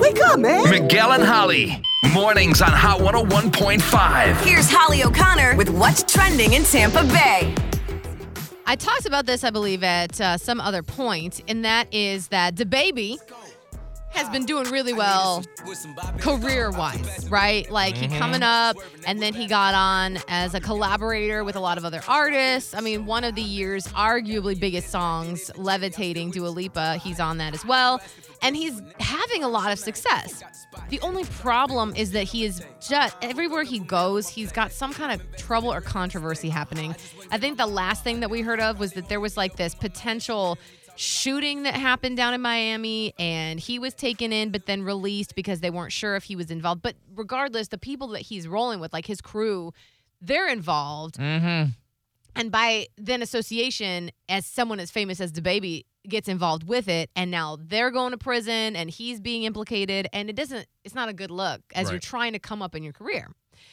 Wake up, man! Miguel and Holly. Mornings on Hot 101.5. Here's Holly O'Connor with What's Trending in Tampa Bay. I talked about this, I believe, at some other point, and that is that DaBaby has been doing really well career-wise, right? Like, he coming up, and then he got on as a collaborator with a lot of other artists. I mean, one of the year's arguably biggest songs, Levitating, Dua Lipa, he's on that as well. And he's having a lot of success. The only problem is that he is just, everywhere he goes, he's got some kind of trouble or controversy happening. I think the last thing that we heard of was that there was like this potential shooting that happened down in Miami, and he was taken in but then released because they weren't sure if he was involved. But regardless, the people that he's rolling with, like his crew, they're involved. Mm-hmm. And by then association, as someone as famous as DaBaby gets involved with it, and now they're going to prison and he's being implicated, and it's not a good look as you're trying to come up in your career.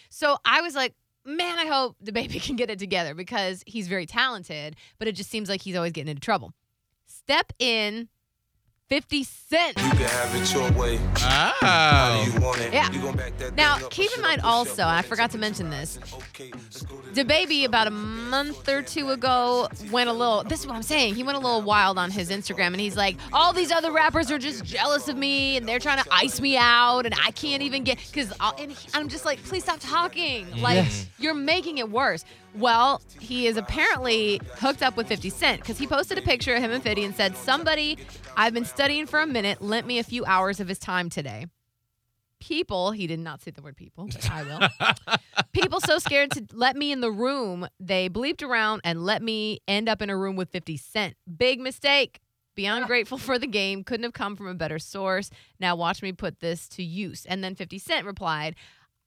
So I was like, man, I hope DaBaby can get it together because he's very talented, but it just seems like he's always getting into trouble. Step in 50 Cent. You can have it your way. How do you want it? Yeah. You gonna back that now, keep in mind also, I forgot to mention this, DaBaby about a month or two ago went a little wild on his Instagram, and he's like, all these other rappers are just jealous of me, and they're trying to ice me out, and I can't even get, and I'm just like, please stop talking. Like, you're making it worse. Well, he is apparently hooked up with 50 Cent because he posted a picture of him and 50 and said, somebody I've been studying for a minute lent me a few hours of his time today. People, he did not say the word people, but I will. People so scared to let me in the room, they bleeped around and let me end up in a room with 50 Cent. Big mistake. Beyond grateful for the game. Couldn't have come from a better source. Now watch me put this to use. And then 50 Cent replied,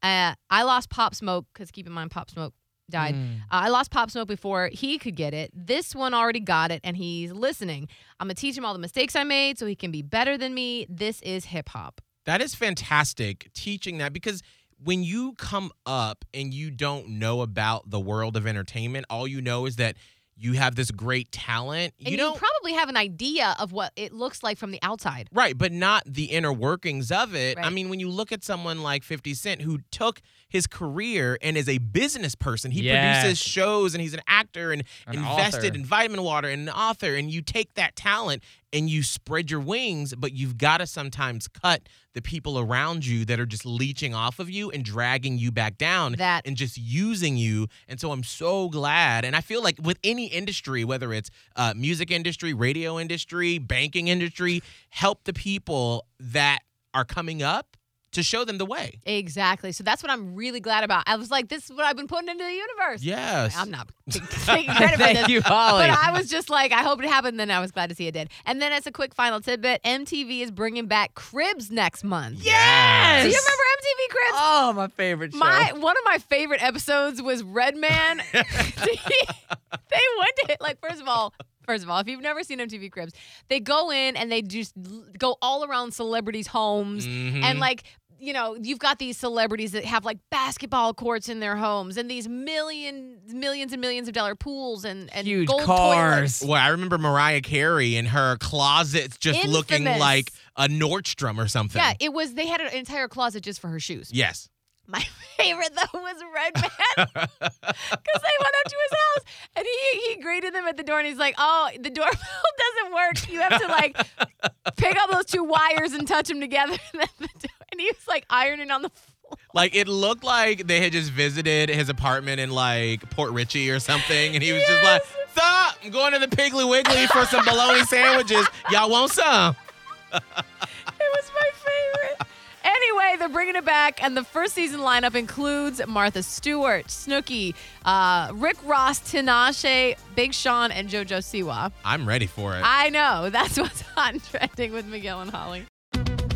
I lost Pop Smoke, because keep in mind Pop Smoke died. I lost Pop Smoke before he could get it. This one already got it, and he's listening. I'm going to teach him all the mistakes I made so he can be better than me. This is hip-hop. That is fantastic, teaching that, because when you come up and you don't know about the world of entertainment, all you know is that you have this great talent. And you probably have an idea of what it looks like from the outside. Right, but not the inner workings of it. Right. I mean, when you look at someone like 50 Cent, who took his career and is a business person, he produces shows and he's an actor and invested author in vitamin water and an author, and you take that talent and you spread your wings, but you've got to sometimes cut the people around you that are just leeching off of you and dragging you back down and just using you. And so I'm so glad. And I feel like with any industry, whether it's music industry, radio industry, banking industry, help the people that are coming up to show them the way. Exactly. So that's what I'm really glad about. I was like, this is what I've been putting into the universe. Yes. I'm not taking credit for this. Thank you, Holly. But I was just like, I hope it happened, then I was glad to see it did. And then as a quick final tidbit, MTV is bringing back Cribs next month. Yes! Do you remember MTV Cribs? Oh, my favorite show. One of my favorite episodes was Redman. They went to it. Like, first of all, if you've never seen MTV Cribs, they go in and they just go all around celebrities' homes and like, you know, you've got these celebrities that have like basketball courts in their homes and these millions and millions of dollar pools and huge gold cars. Toilets. Well, I remember Mariah Carey in her closets just looking like a Nordstrom or something. Yeah, it was, they had an entire closet just for her shoes. Yes. My favorite, though, was Redman, because they went up to his house, and he greeted them at the door, and he's like, oh, the doorbell doesn't work. You have to, like, pick up those two wires and touch them together. And he was, like, ironing on the floor. Like, it looked like they had just visited his apartment in, like, Port Richey or something, and he was just like, stop, I'm going to the Piggly Wiggly for some bologna sandwiches. Y'all want some? Anyway, they're bringing it back, and the first season lineup includes Martha Stewart, Snooki, Rick Ross, Tinashe, Big Sean, and JoJo Siwa. I'm ready for it. I know. That's what's hot and trending with Miguel and Holly.